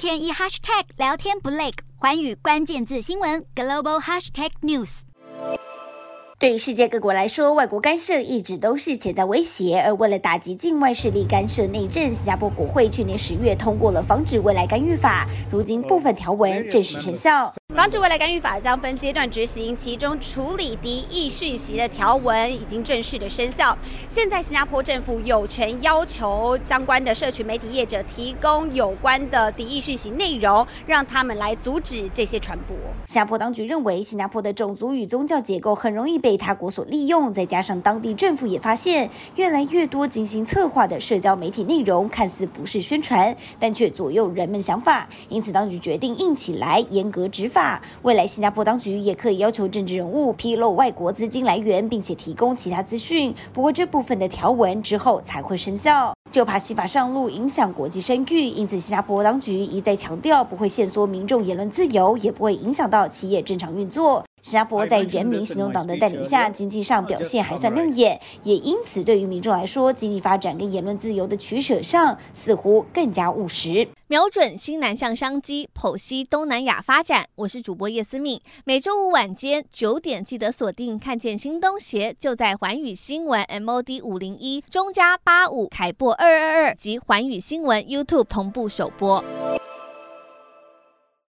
天一 hashtag 聊天不累，寰宇关键字新闻 global hashtag news。对于世界各国来说，外国干涉一直都是潜在威胁。而为了打击境外势力干涉内政，新加坡国会去年10月通过了《防止未来干预法》，如今部分条文正式生效。防止未来干预法将分阶段执行，其中处理敌意讯息的条文已经正式的生效。现在新加坡政府有权要求相关的社群媒体业者提供有关的敌意讯息内容，让他们来阻止这些传播。新加坡当局认为，新加坡的种族与宗教结构很容易被他国所利用，再加上当地政府也发现，越来越多精心策划的社交媒体内容看似不是宣传，但却左右人们想法，因此当局决定硬起来，严格执法。未来新加坡当局也可以要求政治人物披露外国资金来源，并且提供其他资讯，不过这部分的条文之后才会生效。就怕新法上路影响国际声誉，因此新加坡当局一再强调，不会限缩民众言论自由，也不会影响到企业正常运作。新加坡在人民行动党的带领下，经济上表现还算亮眼，也因此对于民众来说，经济发展跟言论自由的取舍上似乎更加务实。瞄准新南向商机，剖析东南亚发展。我是主播叶思敏，每周五晚间9点记得锁定看见新东协，就在寰宇新闻 MOD501 中加85凯擘222及寰宇新闻 YouTube 同步首播。